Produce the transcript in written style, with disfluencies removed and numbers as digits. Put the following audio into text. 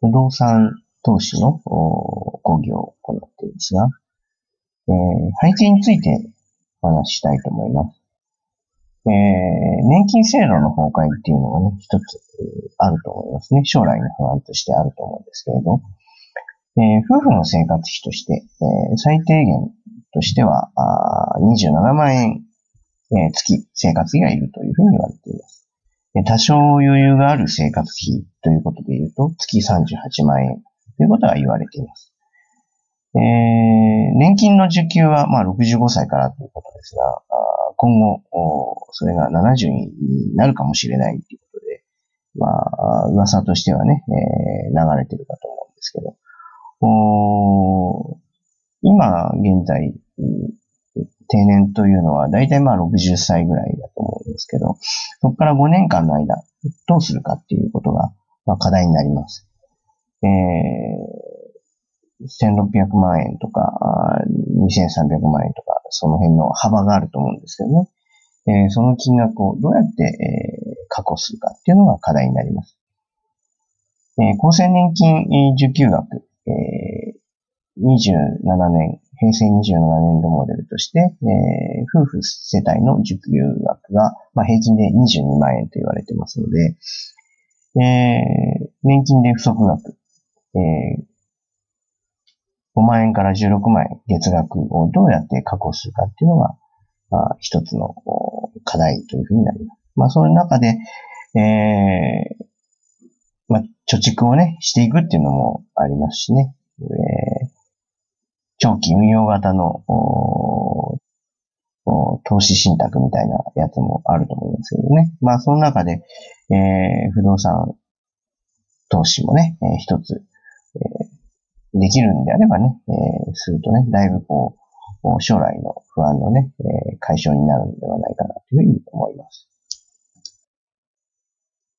不動産投資の講義を行っていますが、背景についてお話ししたいと思います。年金制度の崩壊っていうのがね、一つあると思いますね。将来の不安としてあると思うんですけれど、夫婦の生活費として、最低限としては27万円、月生活費がいるというふうに言われています。多少余裕がある生活費ということで言うと、月38万円ということが言われています。年金の受給は65歳からということですが、今後、それが70になるかもしれないということで、噂としてはね、流れているかと思うんですけど、今現在、定年というのはだいたい60歳ぐらいだと思うんですけど、そこから5年間の間、どうするかっていうことが課題になります。1600万円とか、2300万円とか、その辺の幅があると思うんですけどね。その金額をどうやって、確保するかっていうのが課題になります。厚生年金受給額、27年、平成27年度モデルとして、夫婦世帯の受給額が、平均で22万円と言われてますので、年金で不足額、5万円から16万円月額をどうやって確保するかっていうのが、一つの課題というふうになります。その中で、貯蓄をね、していくっていうのもありますしね。長期運用型の投資信託みたいなやつもあると思いますけどね。その中で、不動産投資もね、一つ、できるんであればね、するとね、だいぶ将来の不安のね、解消になるのではないかなというふうに